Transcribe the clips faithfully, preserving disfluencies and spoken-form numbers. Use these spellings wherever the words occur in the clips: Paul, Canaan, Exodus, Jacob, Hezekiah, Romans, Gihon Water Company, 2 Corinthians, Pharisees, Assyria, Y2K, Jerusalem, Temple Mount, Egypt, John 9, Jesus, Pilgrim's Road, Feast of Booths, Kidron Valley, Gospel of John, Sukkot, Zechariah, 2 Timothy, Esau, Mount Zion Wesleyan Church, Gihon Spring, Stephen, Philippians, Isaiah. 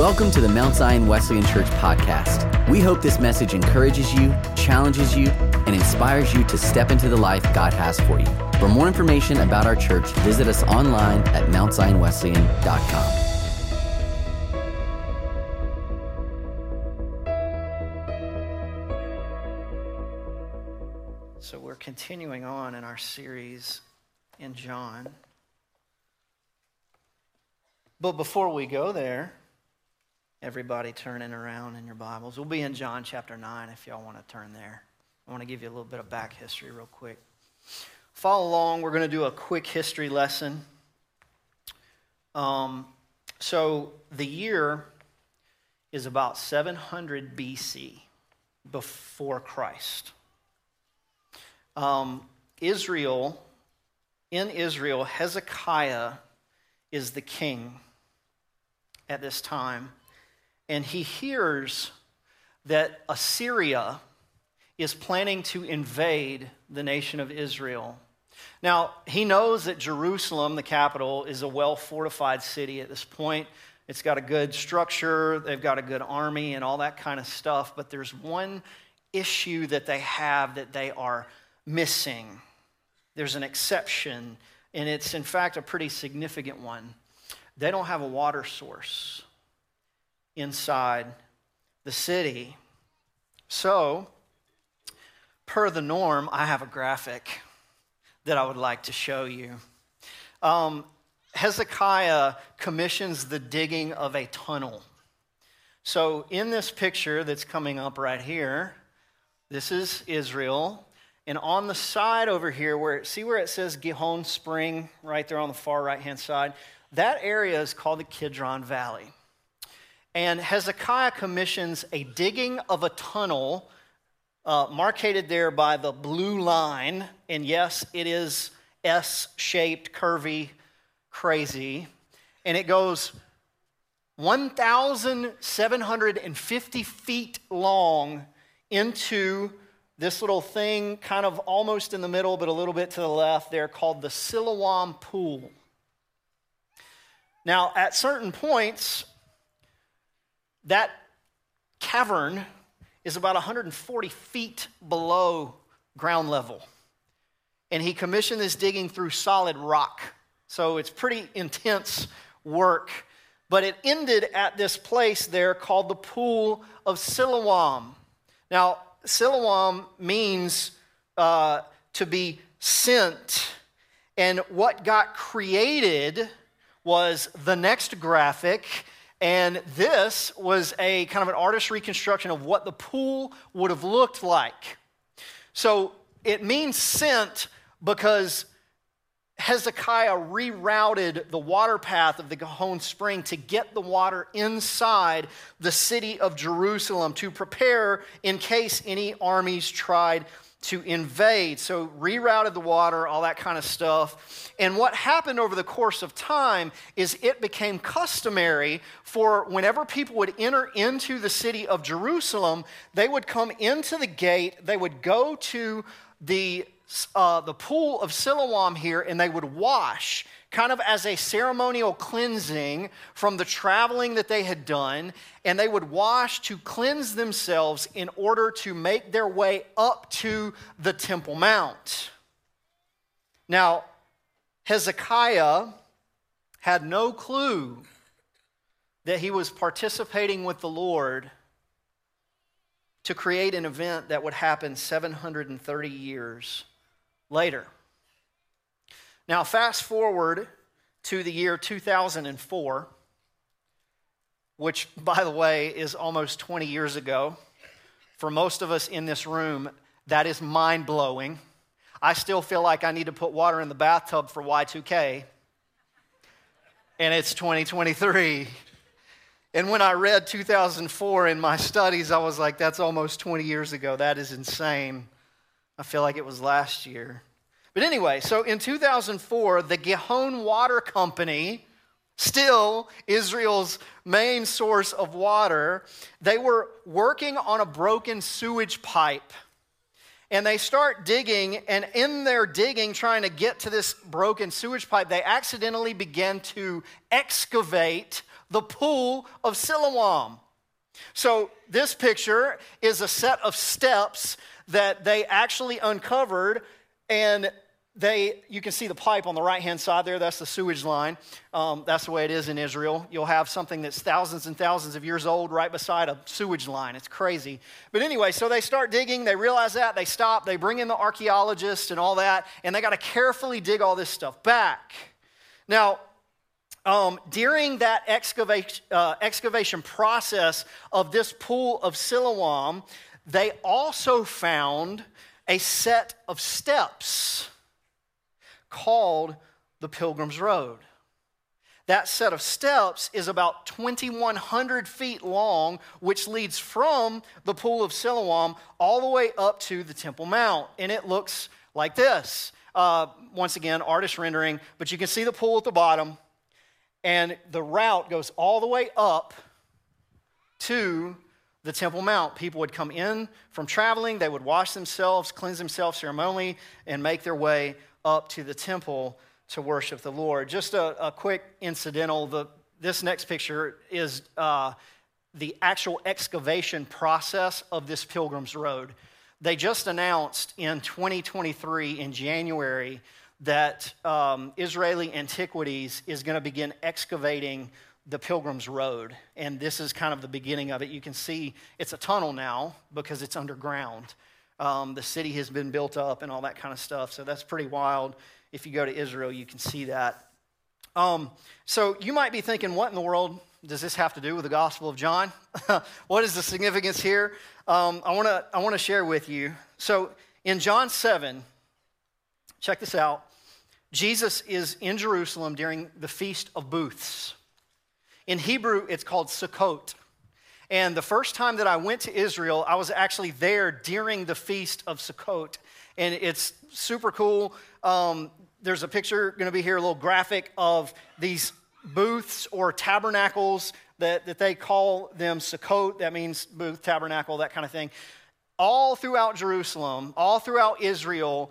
Welcome to the Mount Zion Wesleyan Church podcast. We hope this message encourages you, challenges you, and inspires you to step into the life God has for you. For more information about our church, visit us online at mount zion wesleyan dot com. So we're continuing on in our series in John. But before we go there, everybody turning around in your Bibles. We'll be in John chapter nine if y'all want to turn there. I want to give you a little bit of back history real quick. Follow along. We're going to do a quick history lesson. Um, so the year is about seven hundred B C, before Christ. Um, Israel, in Israel, Hezekiah is the king at this time, and he hears that Assyria is planning to invade the nation of Israel. Now, he knows that Jerusalem, the capital, is a well-fortified city at this point. It's got a good structure, they've got a good army and all that kind of stuff, but there's one issue that they have that they are missing. There's an exception, and it's in fact a pretty significant one. They don't have a water source inside the city. So, per the norm, I have a graphic that I would like to show you. Um, Hezekiah commissions the digging of a tunnel. So in this picture that's coming up right here, this is Israel. And on the side over here, where see where it says Gihon Spring, right there on the far right-hand side? That area is called the Kidron Valley. And Hezekiah commissions a digging of a tunnel, uh, marketed there by the blue line. And yes, it is S-shaped, curvy, crazy. And it goes one thousand seven hundred fifty feet long into this little thing kind of almost in the middle, but a little bit to the left there, called the Siloam Pool. Now, at certain points, that cavern is about one hundred forty feet below ground level. And he commissioned this digging through solid rock. So it's pretty intense work. But it ended at this place there called the Pool of Siloam. Now, Siloam means uh, to be sent, and what got created was the next graphic, and this was a kind of an artist's reconstruction of what the pool would have looked like. So it means sent because Hezekiah rerouted the water path of the Gihon Spring to get the water inside the city of Jerusalem to prepare in case any armies tried to invade. So rerouted the water, all that kind of stuff. And what happened over the course of time is it became customary for whenever people would enter into the city of Jerusalem, they would come into the gate, they would go to the Uh, the pool of Siloam here, and they would wash kind of as a ceremonial cleansing from the traveling that they had done, and they would wash to cleanse themselves in order to make their way up to the Temple Mount. Now, Hezekiah had no clue that he was participating with the Lord to create an event that would happen seven hundred thirty years later. Now, fast forward to the year two thousand four, which, by the way, is almost twenty years ago. For most of us in this room, that is mind-blowing. I still feel like I need to put water in the bathtub for Y two K, and it's twenty twenty-three. And when I read two thousand four in my studies, I was like, that's almost twenty years ago. That is insane. I feel like it was last year. But anyway, so in two thousand four, the Gihon Water Company, still Israel's main source of water, they were working on a broken sewage pipe. and they start digging, and in their digging, trying to get to this broken sewage pipe, they accidentally begin to excavate the Pool of Siloam. So this picture is a set of steps that they actually uncovered, and they, you can see the pipe on the right-hand side there. That's the sewage line. Um, that's the way it is in Israel. You'll have something that's thousands and thousands of years old right beside a sewage line. It's crazy. But anyway, so they start digging. They realize that. They stop. They bring in the archaeologists and all that, and they got to carefully dig all this stuff back. Now, Um, during that excavation, uh, excavation process of this Pool of Siloam, they also found a set of steps called the Pilgrim's Road. That set of steps is about twenty-one hundred feet long, which leads from the Pool of Siloam all the way up to the Temple Mount, and it looks like this. Uh, once again, artist rendering, but you can see the pool at the bottom. And the route goes all the way up to the Temple Mount. People would come in from traveling. They would wash themselves, cleanse themselves ceremonially, and make their way up to the temple to worship the Lord. Just a, a quick incidental. The, this next picture is uh, the actual excavation process of this Pilgrim's Road. They just announced in twenty twenty-three, in January, that um, Israeli Antiquities is going to begin excavating the Pilgrim's Road. And this is kind of the beginning of it. You can see it's a tunnel now because it's underground. Um, the city has been built up and all that kind of stuff. So that's pretty wild. If you go to Israel, you can see that. Um, so you might be thinking, what in the world does this have to do with the Gospel of John? What is the significance here? Um, I want to I want to share with you. So in John seven, check this out. Jesus is in Jerusalem during the Feast of Booths. In Hebrew, it's called Sukkot. And the first time that I went to Israel, I was actually there during the Feast of Sukkot. And it's super cool. Um, there's a picture going to be here, a little graphic of these booths or tabernacles that, that they call them Sukkot. That means booth, tabernacle, that kind of thing. All throughout Jerusalem, all throughout Israel,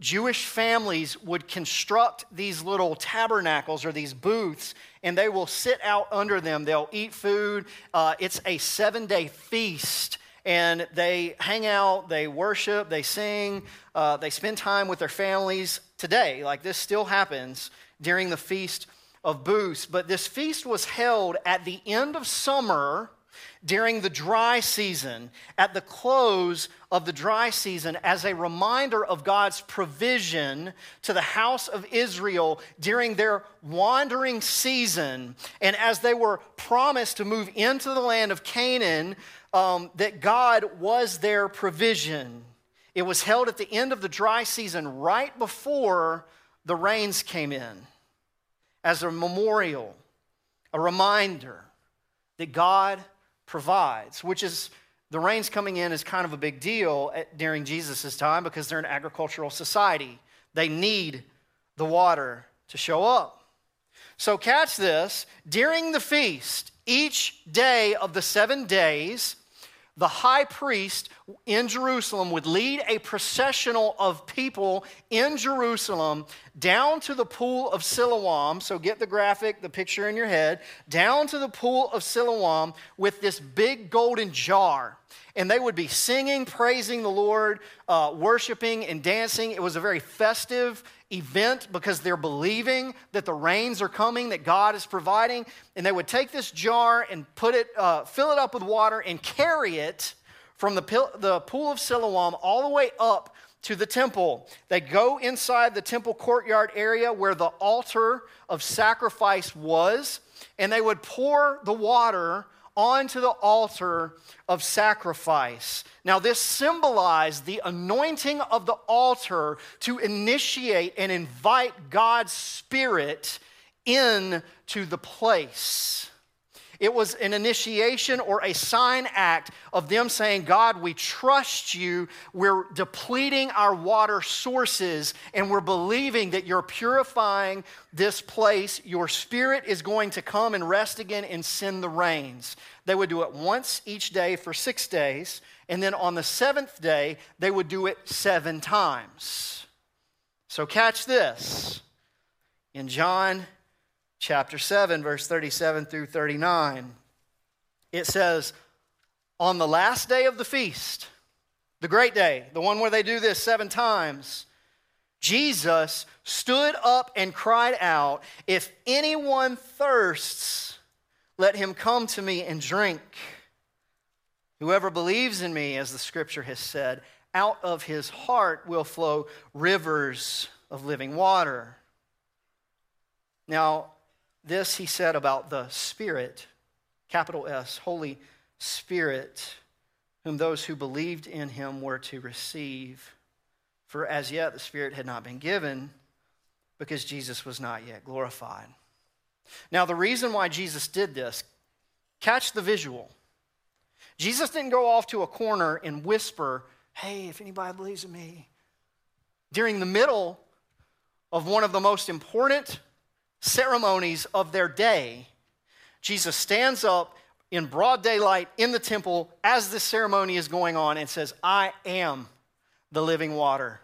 Jewish families would construct these little tabernacles or these booths, and they will sit out under them. They'll eat food. Uh, it's a seven-day feast, and they hang out, they worship, they sing, uh, they spend time with their families today. Like, this still happens during the Feast of Booths. But this feast was held at the end of summer during the dry season, at the close of the dry season, as a reminder of God's provision to the house of Israel during their wandering season, and as they were promised to move into the land of Canaan, um, that God was their provision. It was held at the end of the dry season, right before the rains came in, as a memorial, a reminder that God provides, which is, the rains coming in is kind of a big deal at, during Jesus' time, because they're an agricultural society. They need the water to show up. So catch this. During the feast, each day of the seven days, the high priest in Jerusalem would lead a processional of people in Jerusalem down to the Pool of Siloam. So get the graphic, the picture in your head, down to the Pool of Siloam with this big golden jar. And they would be singing, praising the Lord, uh, worshiping and dancing. It was a very festive event because they're believing that the rains are coming, that God is providing. And they would take this jar and put it, uh, fill it up with water and carry it from the, pil- the Pool of Siloam all the way up to the temple. They go inside the temple courtyard area where the altar of sacrifice was, and they would pour the water onto the altar of sacrifice. Now, this symbolized the anointing of the altar to initiate and invite God's Spirit into the place. It was an initiation or a sign act of them saying, God, we trust you. We're depleting our water sources, and we're believing that you're purifying this place. Your Spirit is going to come and rest again and send the rains. They would do it once each day for six days, and then on the seventh day, they would do it seven times. So catch this. In John chapter seven, verse thirty-seven through thirty-nine, it says, on the last day of the feast, the great day, the one where they do this seven times, Jesus stood up and cried out, if anyone thirsts, let him come to me and drink. Whoever believes in me, as the scripture has said, out of his heart will flow rivers of living water. Now, this he said about the Spirit, capital S, Holy Spirit, whom those who believed in him were to receive. For as yet the Spirit had not been given, because Jesus was not yet glorified. Now, the reason why Jesus did this, catch the visual. Jesus didn't go off to a corner and whisper, hey, if anybody believes in me, during the middle of one of the most important ceremonies of their day. Jesus stands up in broad daylight in the temple as this ceremony is going on and says, I am the living water.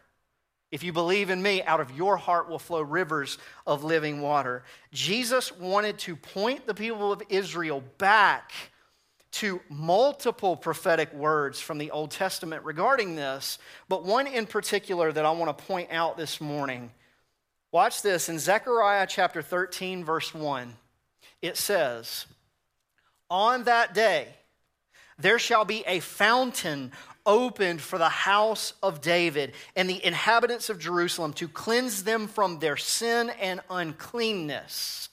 If you believe in me, out of your heart will flow rivers of living water. Jesus wanted to point the people of Israel back to multiple prophetic words from the Old Testament regarding this, but one in particular that I want to point out this morning. Watch this. In Zechariah chapter thirteen, verse one, it says, on that day there shall be a fountain opened for the house of David and the inhabitants of Jerusalem to cleanse them from their sin and uncleanness.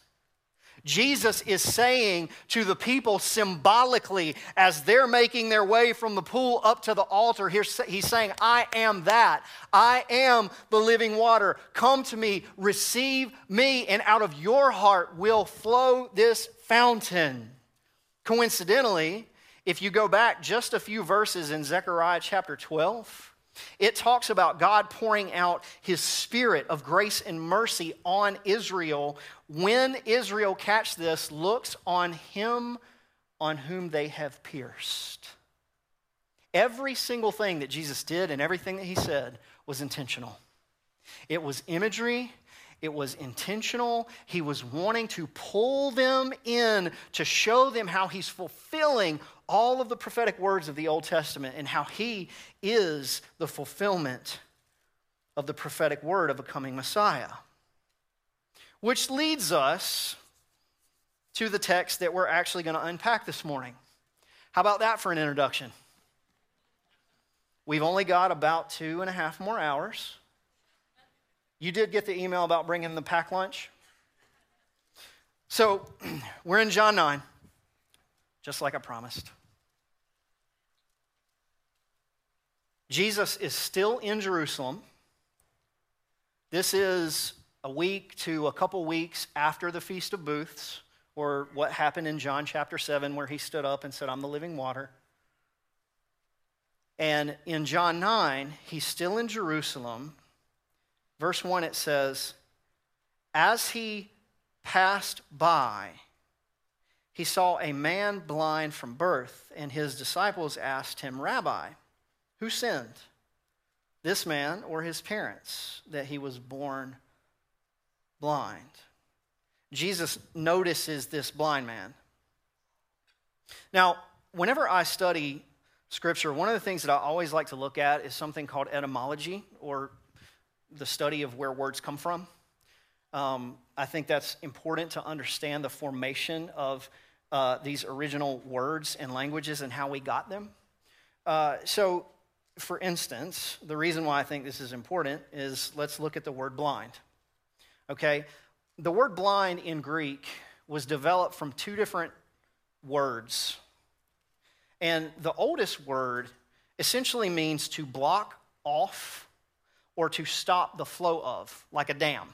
Jesus is saying to the people symbolically as they're making their way from the pool up to the altar, he's saying, I am that. I am the living water. Come to me, receive me, and out of your heart will flow this fountain. Coincidentally, if you go back just a few verses in Zechariah chapter twelve, it talks about God pouring out his Spirit of grace and mercy on Israel when Israel, catch this, looks on him on whom they have pierced. Every single thing that Jesus did and everything that he said was intentional. It was imagery. It was intentional. He was wanting to pull them in to show them how he's fulfilling all of the prophetic words of the Old Testament and how he is the fulfillment of the prophetic word of a coming Messiah. Which leads us to the text that we're actually going to unpack this morning. How about that for an introduction? We've only got about two and a half more hours. You did get the email about bringing the pack lunch. So we're in John nine, just like I promised. Jesus is still in Jerusalem. This is a week to a couple weeks after the Feast of Booths, or what happened in John chapter seven, where he stood up and said, I'm the living water. And in John nine, he's still in Jerusalem. Verse one, it says, as he passed by, he saw a man blind from birth, and his disciples asked him, Rabbi, who sinned, this man or his parents, that he was born blind? Jesus notices this blind man. Now, whenever I study Scripture, one of the things that I always like to look at is something called etymology, or the study of where words come from. Um, I think that's important to understand the formation of uh, these original words and languages and how we got them. Uh, so, for instance, the reason why I think this is important is let's look at the word blind. Okay? The word blind in Greek was developed from two different words. And the oldest word essentially means to block off or to stop the flow of, like a dam.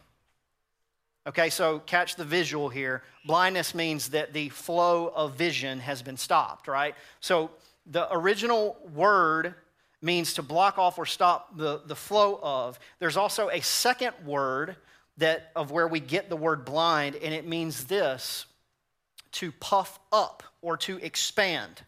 Okay, so catch the visual here. Blindness means that the flow of vision has been stopped, right? So the original word means to block off or stop the, the flow of. There's also a second word that of where we get the word blind, and it means this, to puff up or to expand.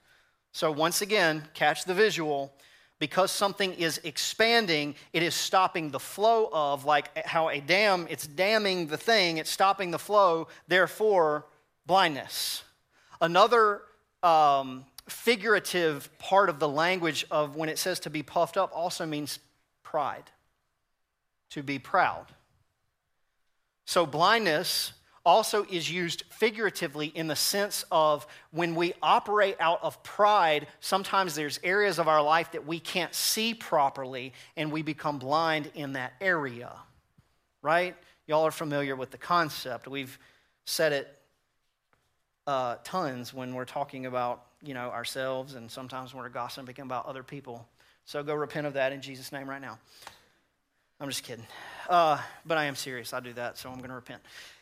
So once again, catch the visual. Because something is expanding, it is stopping the flow of, like how a dam, it's damming the thing, it's stopping the flow, therefore, blindness. Another um, figurative part of the language of when it says to be puffed up also means pride, to be proud. So blindness also is used figuratively in the sense of when we operate out of pride, sometimes there's areas of our life that we can't see properly and we become blind in that area, right? Y'all are familiar with the concept. We've said it uh, tons when we're talking about, you know, ourselves, and sometimes when we're gossiping about other people. So go repent of that in Jesus' name right now. I'm just kidding. Uh, but I am serious. I do that, so I'm going to repent.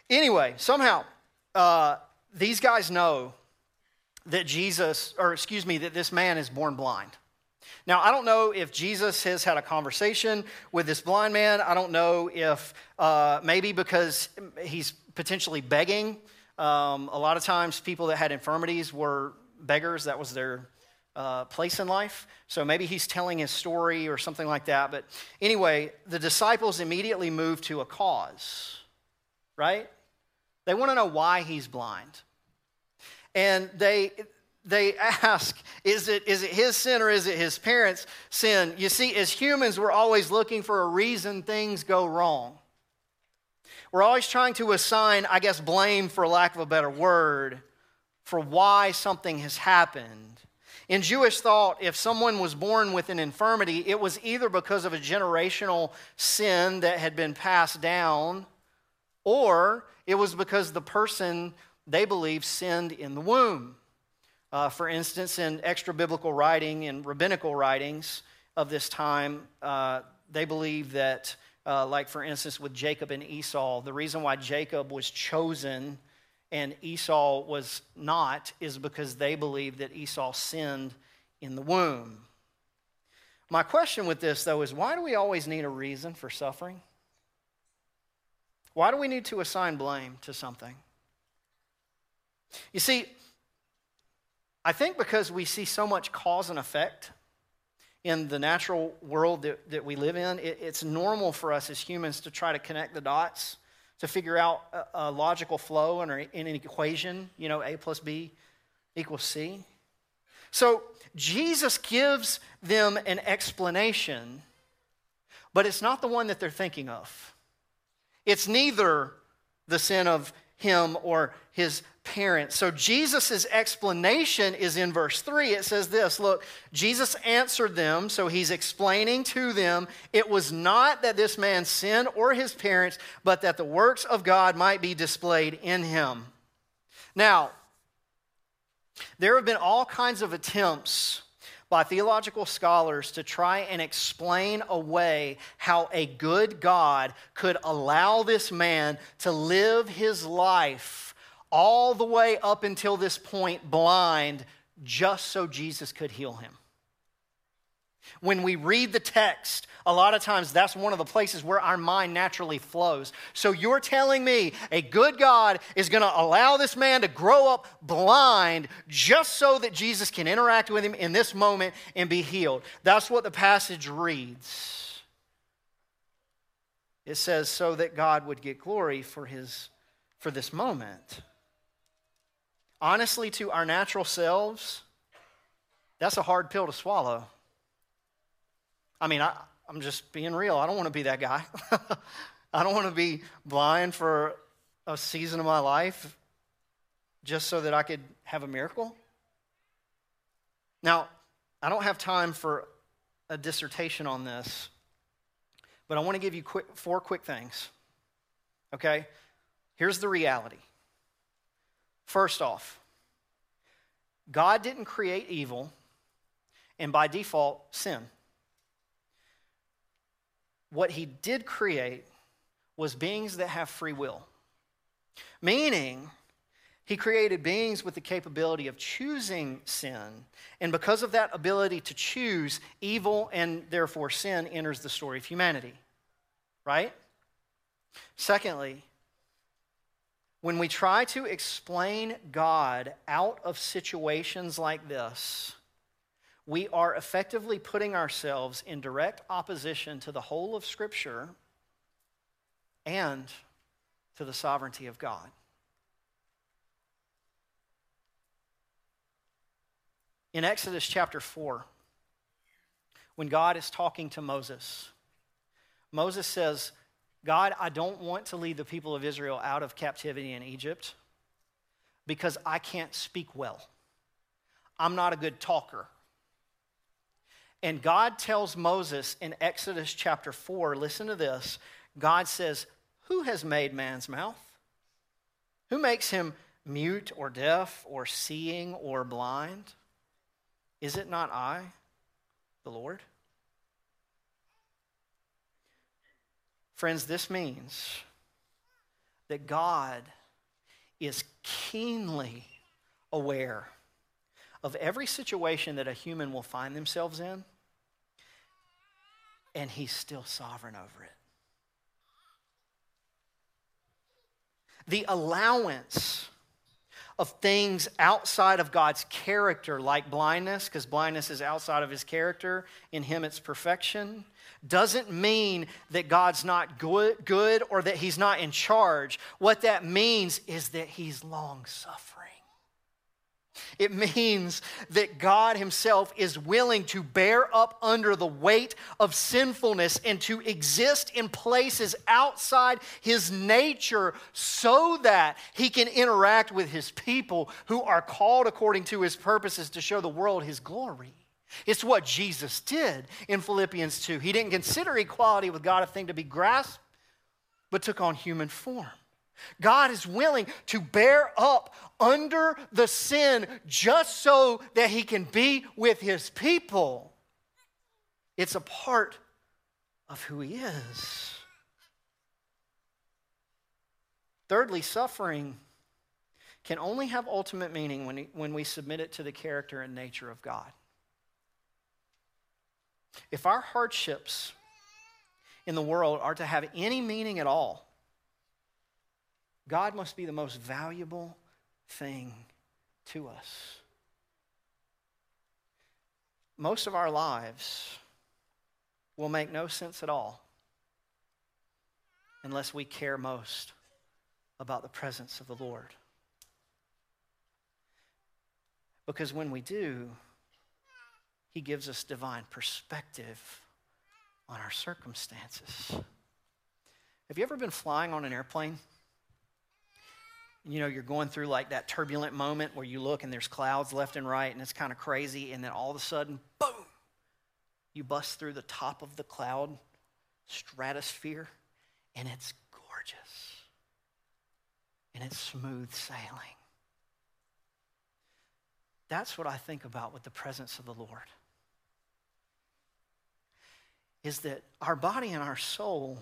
Anyway, somehow, uh, these guys know that Jesus, or excuse me, that this man is born blind. Now, I don't know if Jesus has had a conversation with this blind man. I don't know if uh, maybe because he's potentially begging. Um, a lot of times people that had infirmities were beggars. That was their uh, place in life. So maybe he's telling his story or something like that. But anyway, the disciples immediately moved to a cause, right? They want to know why he's blind. And they they ask, is it is it his sin or is it his parents' sin? You see, as humans, we're always looking for a reason things go wrong. We're always trying to assign, I guess, blame, for lack of a better word, for why something has happened. In Jewish thought, if someone was born with an infirmity, it was either because of a generational sin that had been passed down, or it was because the person, they believe, sinned in the womb. Uh, for instance, in extra-biblical writing and rabbinical writings of this time, uh, they believe that, uh, like for instance, with Jacob and Esau, the reason why Jacob was chosen and Esau was not is because they believe that Esau sinned in the womb. My question with this, though, is why do we always need a reason for suffering? Why do we need to assign blame to something? You see, I think because we see so much cause and effect in the natural world that, that we live in, it, it's normal for us as humans to try to connect the dots, to figure out a, a logical flow in, in an equation, you know, A plus B equals C. So Jesus gives them an explanation, but it's not the one that they're thinking of. It's neither the sin of him or his parents. So Jesus' explanation is in verse three. It says this, look, Jesus answered them, so he's explaining to them, it was not that this man sinned or his parents, but that the works of God might be displayed in him. Now, there have been all kinds of attempts by theological scholars to try and explain away how a good God could allow this man to live his life all the way up until this point blind just so Jesus could heal him. When we read the text, a lot of times that's one of the places where our mind naturally flows. So you're telling me a good God is going to allow this man to grow up blind just so that Jesus can interact with him in this moment and be healed. That's what the passage reads. It says, so that God would get glory for his, for this moment. Honestly, to our natural selves, that's a hard pill to swallow. I mean, I, I'm just being real. I don't want to be that guy. I don't want to be blind for a season of my life just so that I could have a miracle. Now, I don't have time for a dissertation on this, but I want to give you quick, four quick things, okay? Here's the reality. First off, God didn't create evil and by default, sin. What he did create was beings that have free will. Meaning, he created beings with the capability of choosing sin. And because of that ability to choose, evil and therefore sin enters the story of humanity. Right? Secondly, when we try to explain God out of situations like this, we are effectively putting ourselves in direct opposition to the whole of Scripture and to the sovereignty of God. In Exodus chapter four, when God is talking to Moses, Moses says, God, I don't want to lead the people of Israel out of captivity in Egypt because I can't speak well. I'm not a good talker. And God tells Moses in Exodus chapter four, listen to this, God says, who has made man's mouth? Who makes him mute or deaf or seeing or blind? Is it not I, the Lord? Friends, this means that God is keenly aware of every situation that a human will find themselves in, and he's still sovereign over it. The allowance of things outside of God's character, like blindness, because blindness is outside of his character, in him it's perfection, doesn't mean that God's not good, good or that he's not in charge. What that means is that he's long-suffering. It means that God himself is willing to bear up under the weight of sinfulness and to exist in places outside his nature so that he can interact with his people who are called according to his purposes to show the world his glory. It's what Jesus did in Philippians two. He didn't consider equality with God a thing to be grasped, but took on human form. God is willing to bear up under the sin just so that he can be with his people. It's a part of who he is. Thirdly, suffering can only have ultimate meaning when, when we submit it to the character and nature of God. If our hardships in the world are to have any meaning at all, God must be the most valuable thing to us. Most of our lives will make no sense at all unless we care most about the presence of the Lord. Because when we do, he gives us divine perspective on our circumstances. Have you ever been flying on an airplane? You know, you're going through like that turbulent moment where you look and there's clouds left and right and it's kind of crazy, and then all of a sudden, boom, you bust through the top of the cloud stratosphere and it's gorgeous and it's smooth sailing. That's what I think about with the presence of the Lord, is that our body and our soul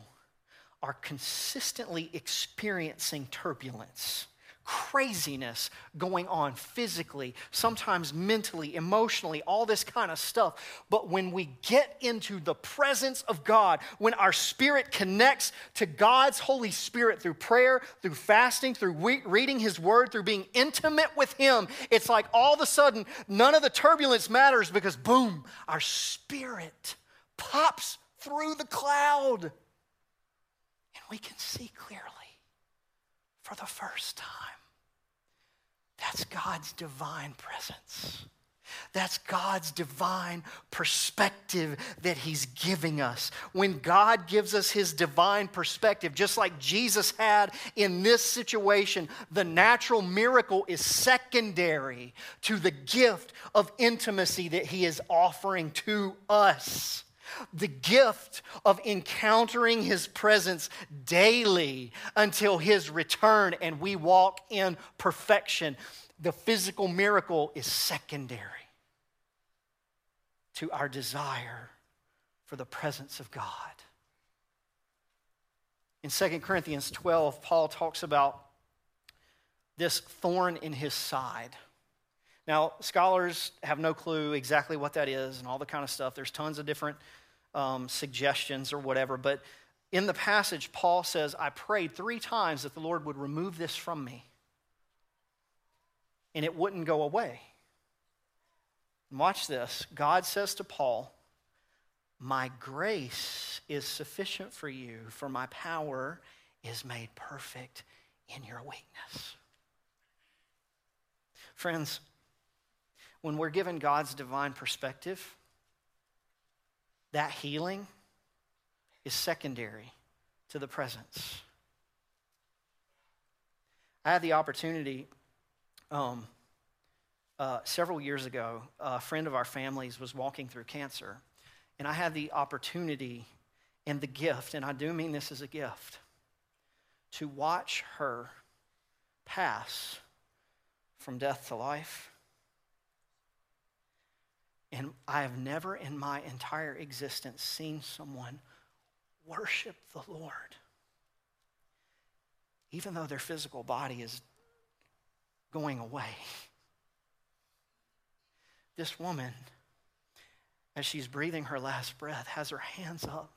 are consistently experiencing turbulence, craziness going on physically, sometimes mentally, emotionally, all this kind of stuff. But when we get into the presence of God, when our spirit connects to God's Holy Spirit through prayer, through fasting, through re- reading his word, through being intimate with him, it's like all of a sudden none of the turbulence matters because boom, our spirit pops through the cloud. And we can see clearly for the first time. That's God's divine presence. That's God's divine perspective that he's giving us. When God gives us his divine perspective, just like Jesus had in this situation, the natural miracle is secondary to the gift of intimacy that he is offering to us. The gift of encountering his presence daily until his return and we walk in perfection. The physical miracle is secondary to our desire for the presence of God. In Second Corinthians twelve, Paul talks about this thorn in his side. Now, scholars have no clue exactly what that is and all the kind of stuff. There's tons of different um, suggestions or whatever. But in the passage, Paul says, I prayed three times that the Lord would remove this from me. And it wouldn't go away. And watch this. God says to Paul, my grace is sufficient for you, for my power is made perfect in your weakness. Friends, when we're given God's divine perspective, that healing is secondary to the presence. I had the opportunity um, uh, several years ago, a friend of our family's was walking through cancer, and I had the opportunity and the gift, and I do mean this as a gift, to watch her pass from death to life. And I have never in my entire existence seen someone worship the Lord, even though their physical body is going away. This woman, as she's breathing her last breath, has her hands up.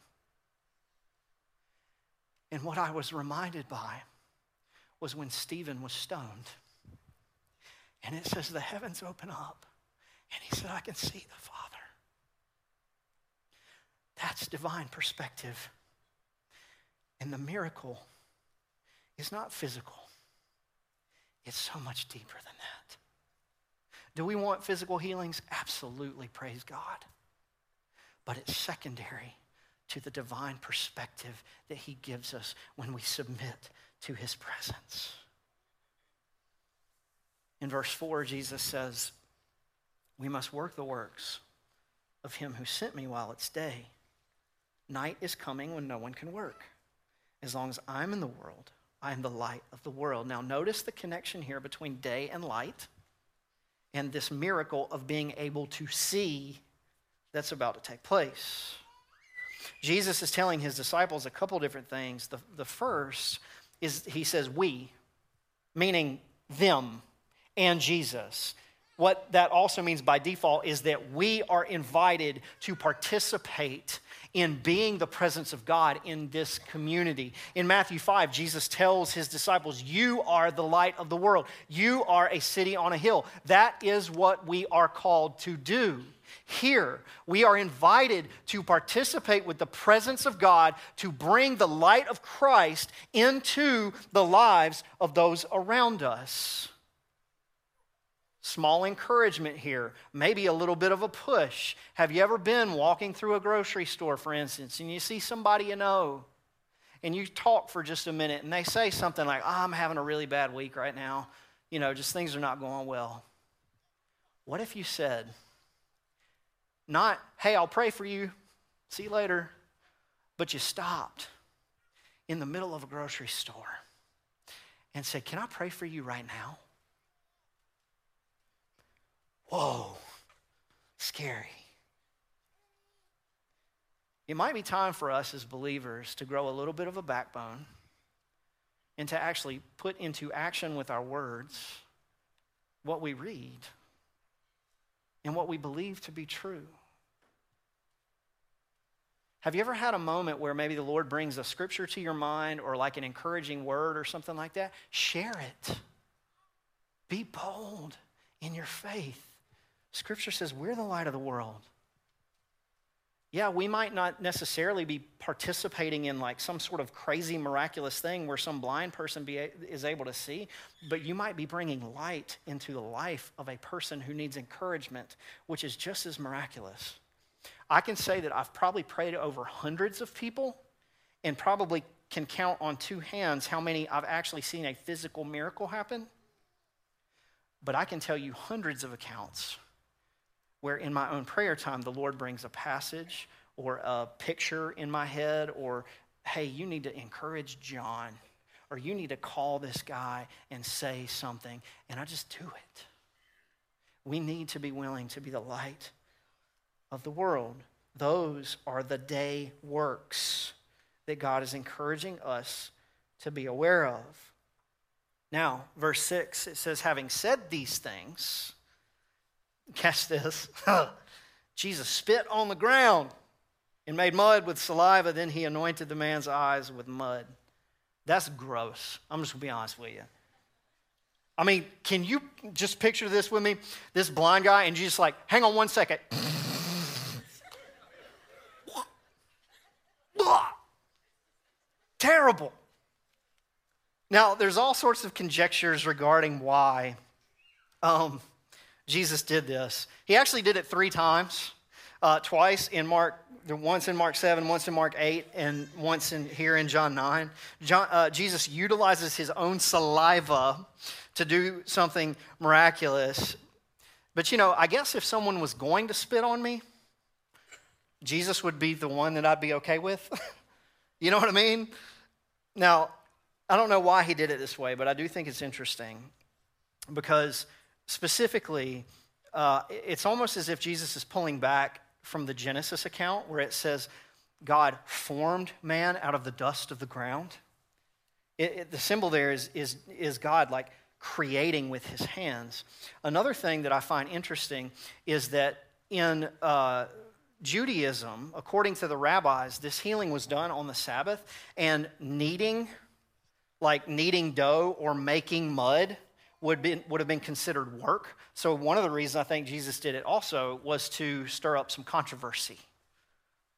And what I was reminded by was when Stephen was stoned. And it says the heavens open up. And he said, I can see the Father. That's divine perspective. And the miracle is not physical. It's so much deeper than that. Do we want physical healings? Absolutely, praise God. But it's secondary to the divine perspective that he gives us when we submit to his presence. In verse four, Jesus says, we must work the works of him who sent me while it's day. Night is coming when no one can work. As long as I'm in the world, I am the light of the world. Now notice the connection here between day and light and this miracle of being able to see that's about to take place. Jesus is telling his disciples a couple different things. The, the first is he says we, meaning them and Jesus. What that also means by default is that we are invited to participate in being the presence of God in this community. In Matthew five, Jesus tells his disciples, you are the light of the world. You are a city on a hill. That is what we are called to do. Here, we are invited to participate with the presence of God to bring the light of Christ into the lives of those around us. Small encouragement here, maybe a little bit of a push. Have you ever been walking through a grocery store, for instance, and you see somebody you know, and you talk for just a minute, and they say something like, oh, I'm having a really bad week right now. You know, just things are not going well. What if you said, not, hey, I'll pray for you, see you later, but you stopped in the middle of a grocery store and said, can I pray for you right now? Whoa, scary. It might be time for us as believers to grow a little bit of a backbone and to actually put into action with our words what we read and what we believe to be true. Have you ever had a moment where maybe the Lord brings a scripture to your mind or like an encouraging word or something like that? Share it. Be bold in your faith. Scripture says we're the light of the world. Yeah, we might not necessarily be participating in like some sort of crazy miraculous thing where some blind person be, is able to see, but you might be bringing light into the life of a person who needs encouragement, which is just as miraculous. I can say that I've probably prayed over hundreds of people and probably can count on two hands how many I've actually seen a physical miracle happen. But I can tell you hundreds of accounts where in my own prayer time, the Lord brings a passage or a picture in my head or, hey, you need to encourage John or you need to call this guy and say something, and I just do it. We need to be willing to be the light of the world. Those are the day works that God is encouraging us to be aware of. Now, verse six, it says, having said these things, catch this, Jesus spit on the ground and made mud with saliva. Then he anointed the man's eyes with mud. That's gross. I'm just going to be honest with you. I mean, can you just picture this with me? This blind guy, and Jesus like, hang on one second. Terrible. Now, there's all sorts of conjectures regarding why um, Jesus did this. He actually did it three times, uh, twice in Mark, once in Mark seven, once in Mark eight, and once in here in John nine. John, uh, Jesus utilizes his own saliva to do something miraculous. But, you know, I guess if someone was going to spit on me, Jesus would be the one that I'd be okay with. You know what I mean? Now, I don't know why he did it this way, but I do think it's interesting because specifically, uh, it's almost as if Jesus is pulling back from the Genesis account where it says God formed man out of the dust of the ground. It, it, the symbol there is, is, is God like creating with his hands. Another thing that I find interesting is that in uh, Judaism, according to the rabbis, this healing was done on the Sabbath, and kneading, like kneading dough or making mud would be, would have been considered work. So one of the reasons I think Jesus did it also was to stir up some controversy,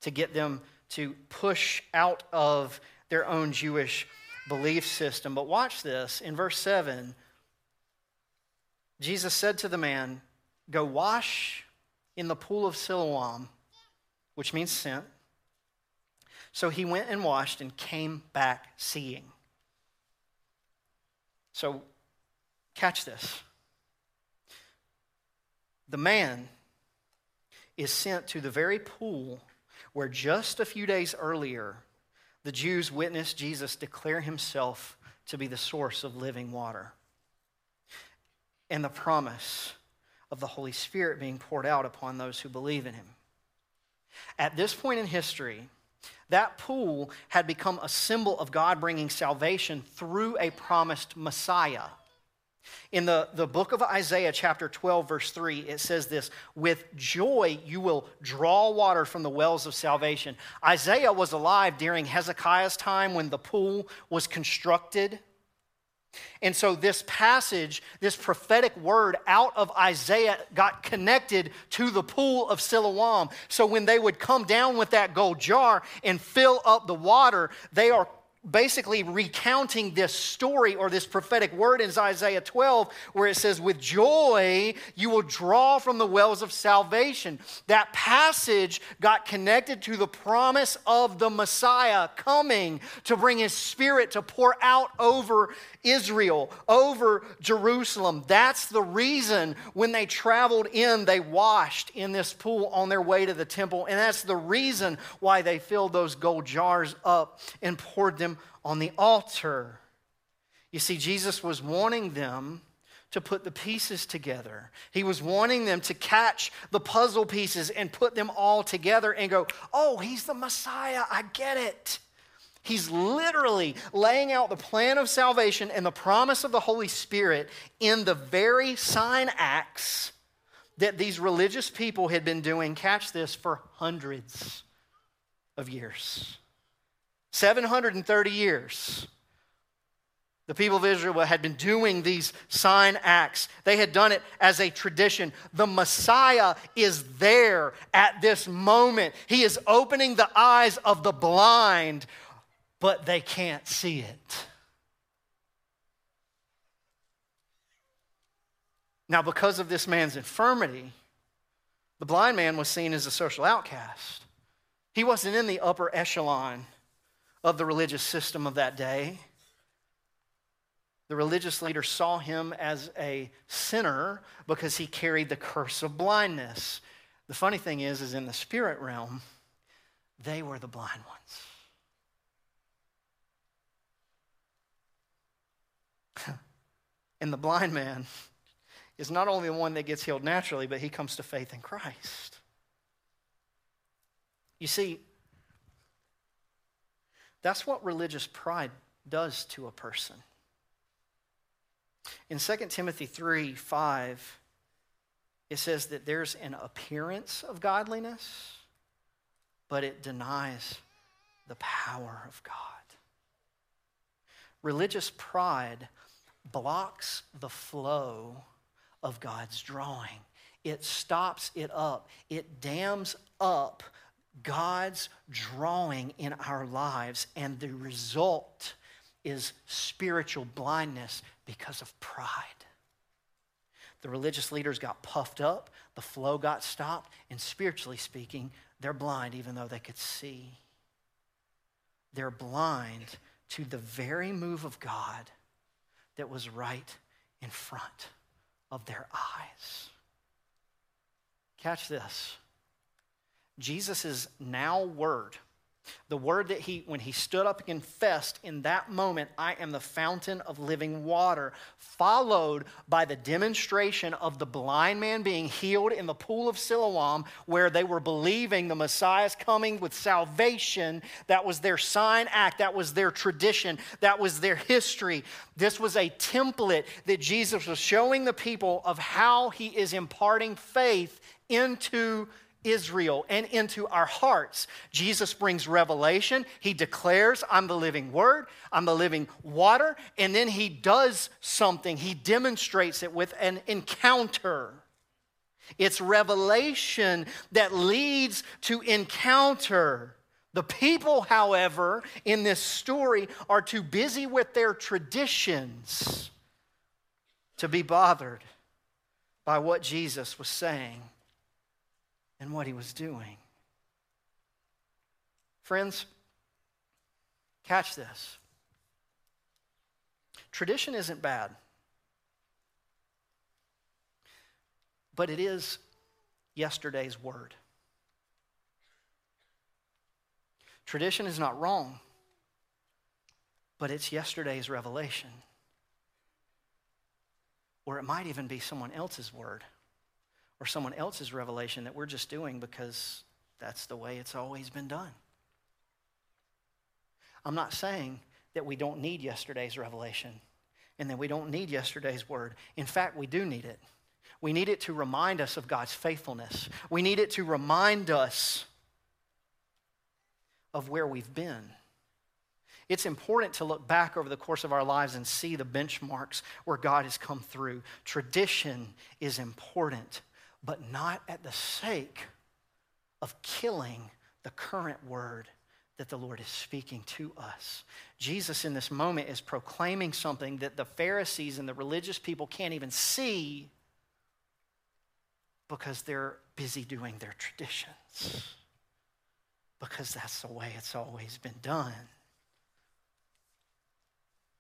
to get them to push out of their own Jewish belief system. But watch this. In verse seven, Jesus said to the man, go wash in the pool of Siloam, which means sent. So he went and washed and came back seeing. So catch this. The man is sent to the very pool where just a few days earlier, the Jews witnessed Jesus declare himself to be the source of living water and the promise of the Holy Spirit being poured out upon those who believe in him. At this point in history, that pool had become a symbol of God bringing salvation through a promised Messiah. In the, the book of Isaiah, chapter twelve, verse three, it says this, with joy you will draw water from the wells of salvation. Isaiah was alive during Hezekiah's time when the pool was constructed. And so this passage, this prophetic word out of Isaiah got connected to the pool of Siloam. So when they would come down with that gold jar and fill up the water, they are basically recounting this story or this prophetic word in Isaiah twelve where it says, with joy you will draw from the wells of salvation. That passage got connected to the promise of the Messiah coming to bring his Spirit to pour out over Israel, over Jerusalem. That's the reason when they traveled in, they washed in this pool on their way to the temple. And that's the reason why they filled those gold jars up and poured them on the altar. You see, Jesus was wanting them to put the pieces together. He was wanting them to catch the puzzle pieces and put them all together and go, oh, he's the Messiah. I get it. He's literally laying out the plan of salvation and the promise of the Holy Spirit in the very sign acts that these religious people had been doing, catch this, for hundreds of years. seven hundred thirty years, the people of Israel had been doing these sign acts. They had done it as a tradition. The Messiah is there at this moment. He is opening the eyes of the blind, but they can't see it. Now, because of this man's infirmity, the blind man was seen as a social outcast. He wasn't in the upper echelon of the religious system of that day. The religious leader saw him as a sinner because he carried the curse of blindness. The funny thing is, is in the spirit realm, they were the blind ones. And the blind man is not only the one that gets healed naturally, but he comes to faith in Christ. You see, that's what religious pride does to a person. In Second Timothy three five, it says that there's an appearance of godliness, but it denies the power of God. Religious pride blocks the flow of God's drawing. It stops it up. It dams up God's drawing in our lives, and the result is spiritual blindness because of pride. The religious leaders got puffed up, the flow got stopped, and spiritually speaking, they're blind even though they could see. They're blind to the very move of God that was right in front of their eyes. Catch this. Jesus' now word, the word that he, when he stood up and confessed in that moment, I am the fountain of living water, followed by the demonstration of the blind man being healed in the Pool of Siloam, where they were believing the Messiah's coming with salvation. That was their sign act. That was their tradition. That was their history. This was a template that Jesus was showing the people of how he is imparting faith into Israel and into our hearts. Jesus brings revelation. He declares, I'm the living word, I'm the living water, and then he does something. He demonstrates it with an encounter. It's revelation that leads to encounter. The people, however, in this story are too busy with their traditions to be bothered by what Jesus was saying and what he was doing. Friends, catch this. Tradition isn't bad, but it is yesterday's word. Tradition is not wrong, but it's yesterday's revelation. Or it might even be someone else's word, or someone else's revelation that we're just doing because that's the way it's always been done. I'm not saying that we don't need yesterday's revelation and that we don't need yesterday's word. In fact, we do need it. We need it to remind us of God's faithfulness. We need it to remind us of where we've been. It's important to look back over the course of our lives and see the benchmarks where God has come through. Tradition is important, but not at the sake of killing the current word that the Lord is speaking to us. Jesus in this moment is proclaiming something that the Pharisees and the religious people can't even see because they're busy doing their traditions, because that's the way it's always been done.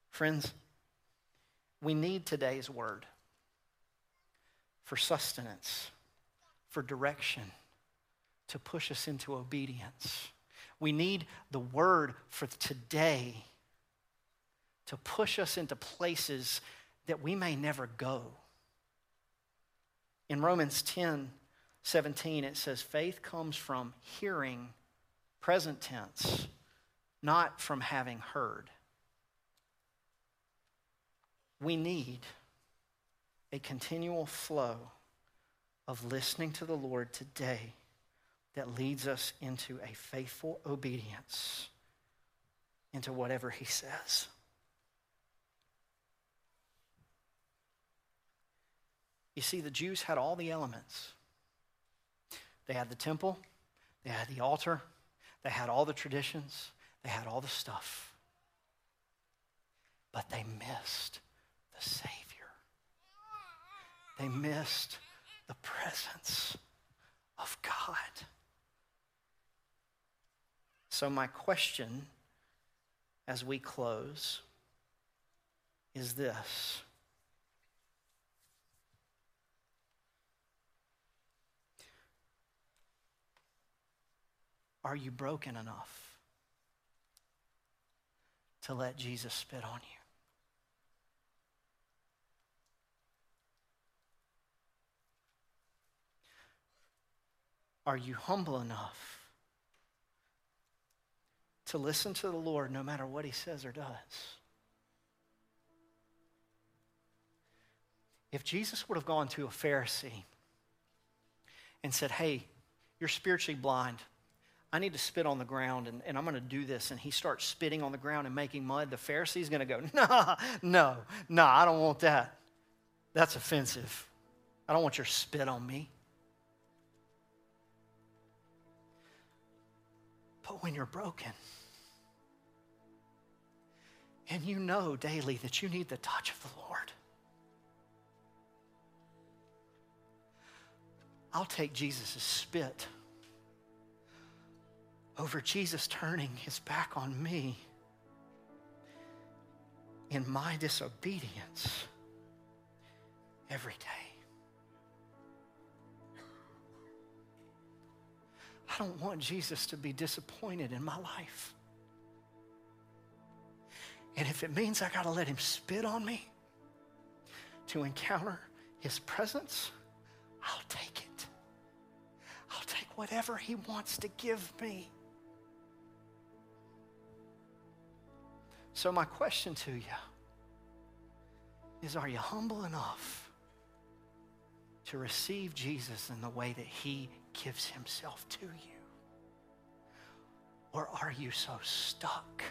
Friends, we need today's word for sustenance, for direction, to push us into obedience. We need the word for today to push us into places that we may never go. In Romans ten seventeen, it says, faith comes from hearing, present tense, not from having heard. We need a continual flow of listening to the Lord today that leads us into a faithful obedience into whatever he says. You see, the Jews had all the elements. They had the temple, they had the altar, they had all the traditions, they had all the stuff. But they missed the Savior. They missed the presence of God. So my question as we close is this. Are you broken enough to let Jesus spit on you? Are you humble enough to listen to the Lord no matter what he says or does? If Jesus would have gone to a Pharisee and said, hey, you're spiritually blind. I need to spit on the ground, and, and I'm going to do this. And he starts spitting on the ground and making mud. The Pharisee's going to go, nah, no, no, I don't want that. That's offensive. I don't want your spit on me. But when you're broken and you know daily that you need the touch of the Lord, I'll take Jesus' spit over Jesus turning his back on me in my disobedience every day. I don't want Jesus to be disappointed in my life. And if it means I got to let him spit on me to encounter his presence, I'll take it. I'll take whatever he wants to give me. So my question to you is, are you humble enough to receive Jesus in the way that he gives himself to you? Or are you so stuck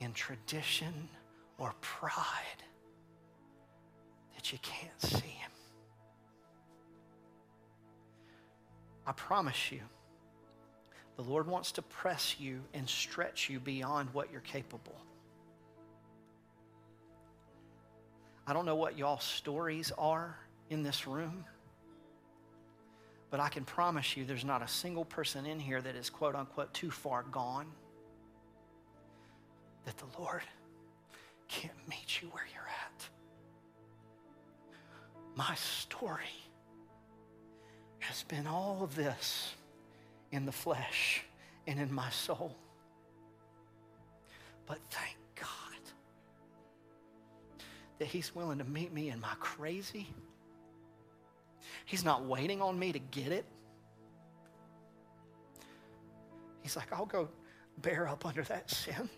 in tradition or pride that you can't see him? I promise you, the Lord wants to press you and stretch you beyond what you're capable. I don't know what y'all's stories are in this room, but I can promise you there's not a single person in here that is quote unquote too far gone that the Lord can't meet you where you're at. My story has been all of this in the flesh and in my soul. But thank God that he's willing to meet me in my crazy. He's not waiting on me to get it. He's like, I'll go bear up under that sin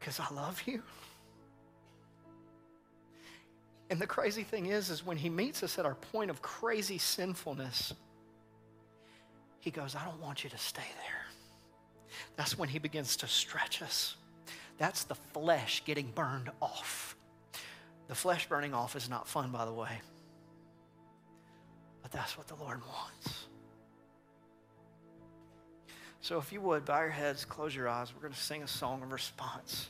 because I love you. And the crazy thing is, is when he meets us at our point of crazy sinfulness, he goes, I don't want you to stay there. That's when he begins to stretch us. That's the flesh getting burned off. The flesh burning off is not fun, by the way. But that's what the Lord wants. So if you would, bow your heads, close your eyes. We're going to sing a song of response.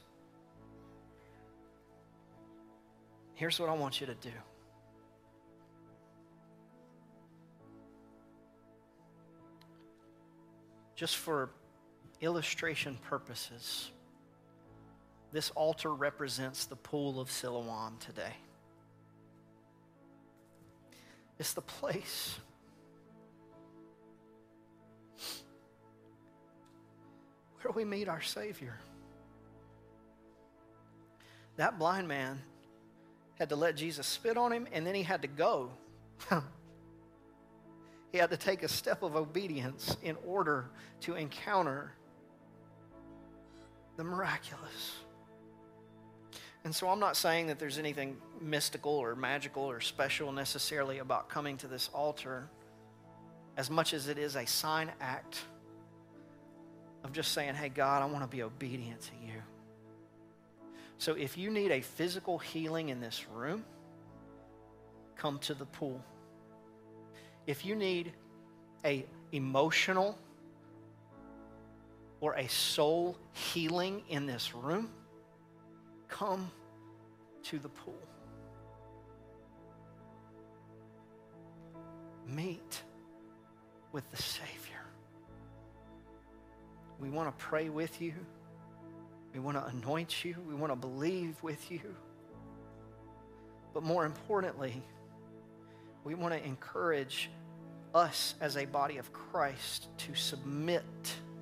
Here's what I want you to do. Just for illustration purposes, this altar represents the Pool of Siloam today. It's the place where we meet our Savior. That blind man had to let Jesus spit on him, and then he had to go. He had to take a step of obedience in order to encounter the miraculous. And so I'm not saying that there's anything mystical or magical or special necessarily about coming to this altar, as much as it is a sign act of just saying, hey, God, I want to be obedient to you. So if you need a physical healing in this room, come to the pool. If you need a emotional or a soul healing in this room, come to the pool. Meet with the Savior. We want to pray with you. We want to anoint you. We want to believe with you. But more importantly, we want to encourage us as a body of Christ to submit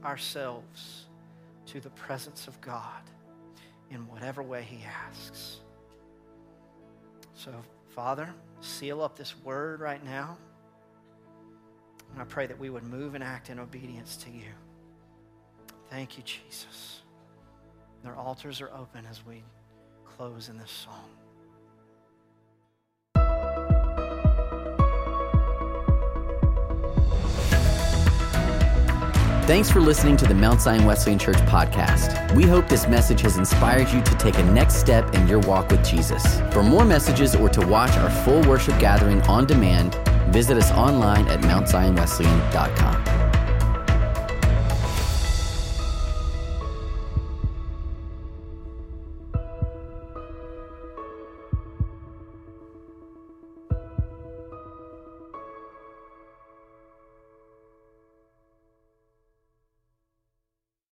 ourselves to the presence of God in whatever way he asks. So, Father, seal up this word right now. And I pray that we would move and act in obedience to you. Thank you, Jesus. Their altars are open as we close in this song. Thanks for listening to the Mount Zion Wesleyan Church podcast. We hope this message has inspired you to take a next step in your walk with Jesus. For more messages or to watch our full worship gathering on demand, visit us online at mount zion wesleyan dot com.